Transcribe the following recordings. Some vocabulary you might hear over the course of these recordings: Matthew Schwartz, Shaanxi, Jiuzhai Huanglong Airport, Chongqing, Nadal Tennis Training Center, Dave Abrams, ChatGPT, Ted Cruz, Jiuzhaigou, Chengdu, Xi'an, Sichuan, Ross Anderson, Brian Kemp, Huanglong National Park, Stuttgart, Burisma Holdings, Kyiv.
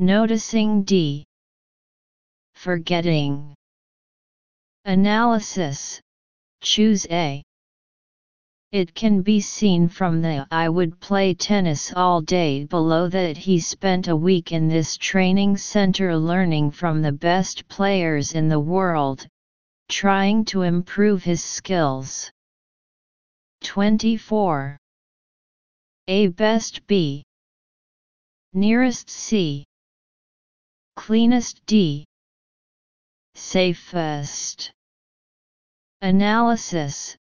Noticing D. Forgetting. Analysis. Choose A. It can be seen from the "I would play tennis all day" below that he spent a week in this training center learning from the best players in the world, trying to improve his skills. 24. A. Best B. Nearest C. Cleanest D. Safest. Analysis.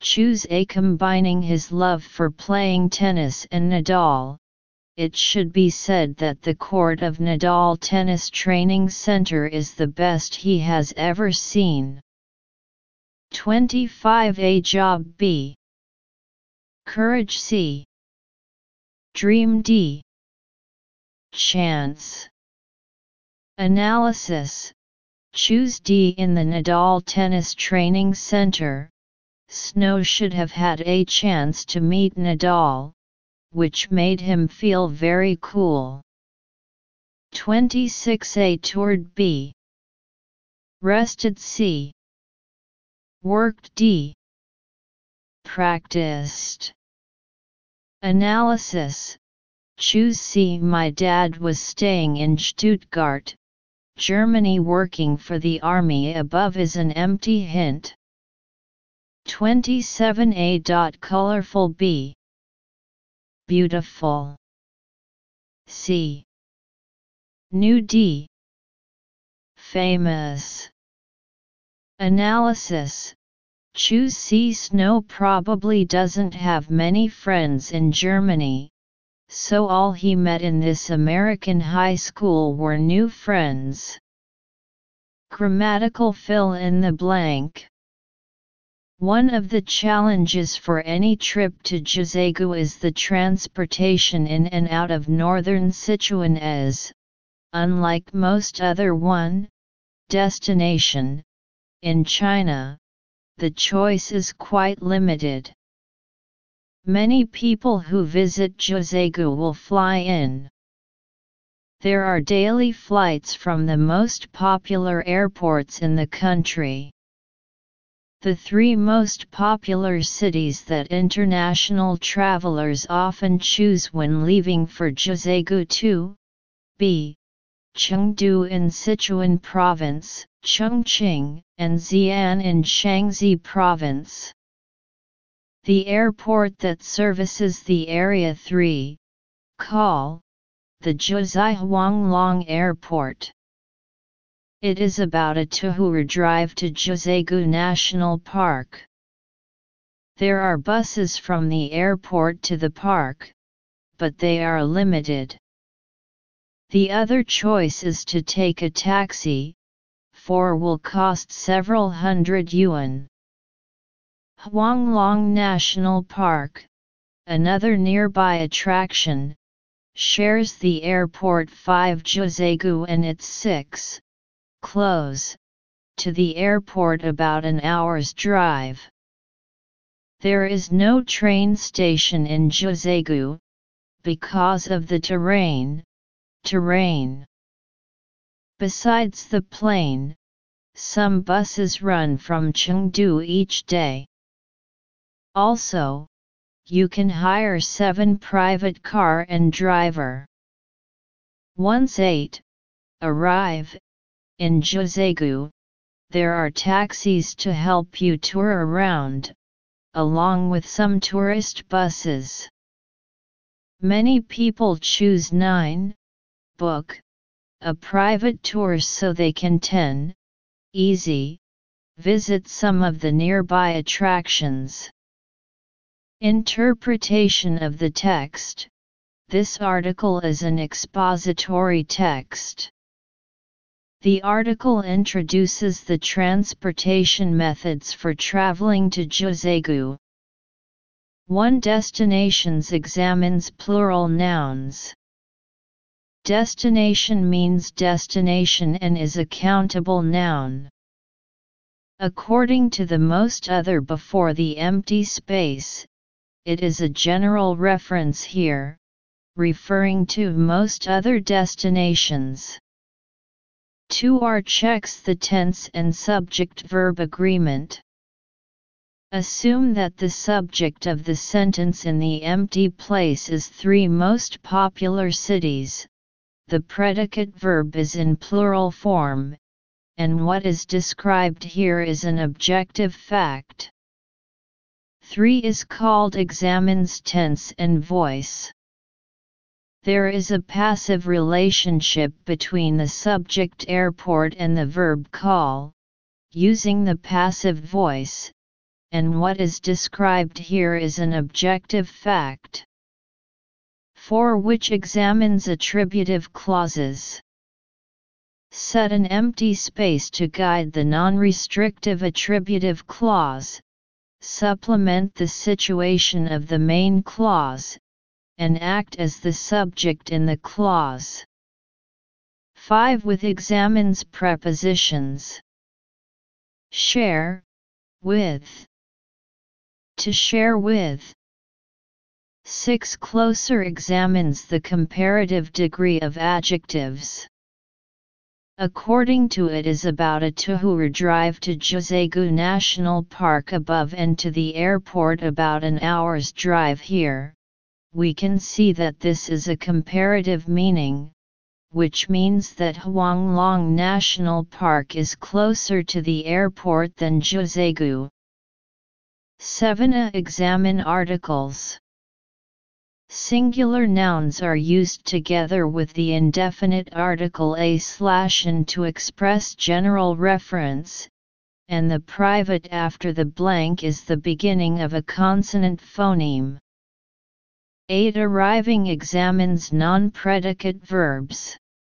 Choose A. Combining his love for playing tennis and Nadal, it should be said that the court of Nadal Tennis Training Center is the best he has ever seen. 25. A. Job B. Courage C. Dream D. Chance. Analysis. Choose D. In the Nadal Tennis Training Center, Snow should have had a chance to meet Nadal, which made him feel very cool. 26. A. Toured B. Rested C. Worked D. Practiced. Analysis. Choose C. My dad was staying in Stuttgart, Germany, working for the army. Above is an empty hint. 27. A. Colorful B. Beautiful C. New D. Famous. Analysis. Choose C. Snow probably doesn't have many friends in Germany, so all he met in this American high school were new friends. Grammatical fill in the blank. One of the challenges for any trip to Jiuzhaigou is the transportation in and out of northern Sichuan as, unlike most other destination in China, the choice is quite limited. Many people who visit Jiuzhaigou will fly in. There are daily flights from the most popular airports in the country. The three most popular cities that international travelers often choose when leaving for Jiuzhaigou 2B, Chengdu in Sichuan Province, Chongqing, and Xi'an in Shaanxi Province. The airport that services the Area 3, called the Jiuzhai Huanglong Airport. It is about a 2-hour drive to Jiuzhaigou National Park. There are buses from the airport to the park, but they are limited. The other choice is to take a taxi, for will cost several hundred yuan. Huanglong National Park, another nearby attraction, shares the airport 5 Jiuzhaigou and its 6. Close to the airport, about an hour's drive. There is no train station in Jiuzhaigou because of the terrain. Besides the plane, some buses run from Chengdu each day. Also, you can hire 7 private car and driver. Once 8 arrive in Jiuzhaigou, there are taxis to help you tour around, along with some tourist buses. Many people choose 9, book a private tour so they can 10, easy, visit some of the nearby attractions. Interpretation of the text. This article is an expository text. The article introduces the transportation methods for traveling to Jiuzhaigou. 1. Destinations examines plural nouns. Destination means destination and is a countable noun. According to the most other before the empty space, it is a general reference here, referring to most other destinations. 2R checks the tense and subject-verb agreement. Assume that the subject of the sentence in the empty place is three most popular cities, the predicate verb is in plural form, and what is described here is an objective fact. 3 is called examines tense and voice. There is a passive relationship between the subject airport and the verb call, using the passive voice, and what is described here is an objective fact. 4 which examines attributive clauses. Set an empty space to guide the non-restrictive attributive clause, supplement the situation of the main clause, and act as the subject in the clause. 5 with examines prepositions. Share, with, to share with. 6 closer examines the comparative degree of adjectives. According to it is about a 2-hour drive to Jiuzhaigou National Park above and to the airport about an hour's drive here. We can see that this is a comparative meaning, which means that Huanglong National Park is closer to the airport than Jiuzhaigou. 7. Examine articles. Singular nouns are used together with the indefinite article a/n to express general reference, and the private after the blank is the beginning of a consonant phoneme. 8. Arriving examines non-predicate verbs.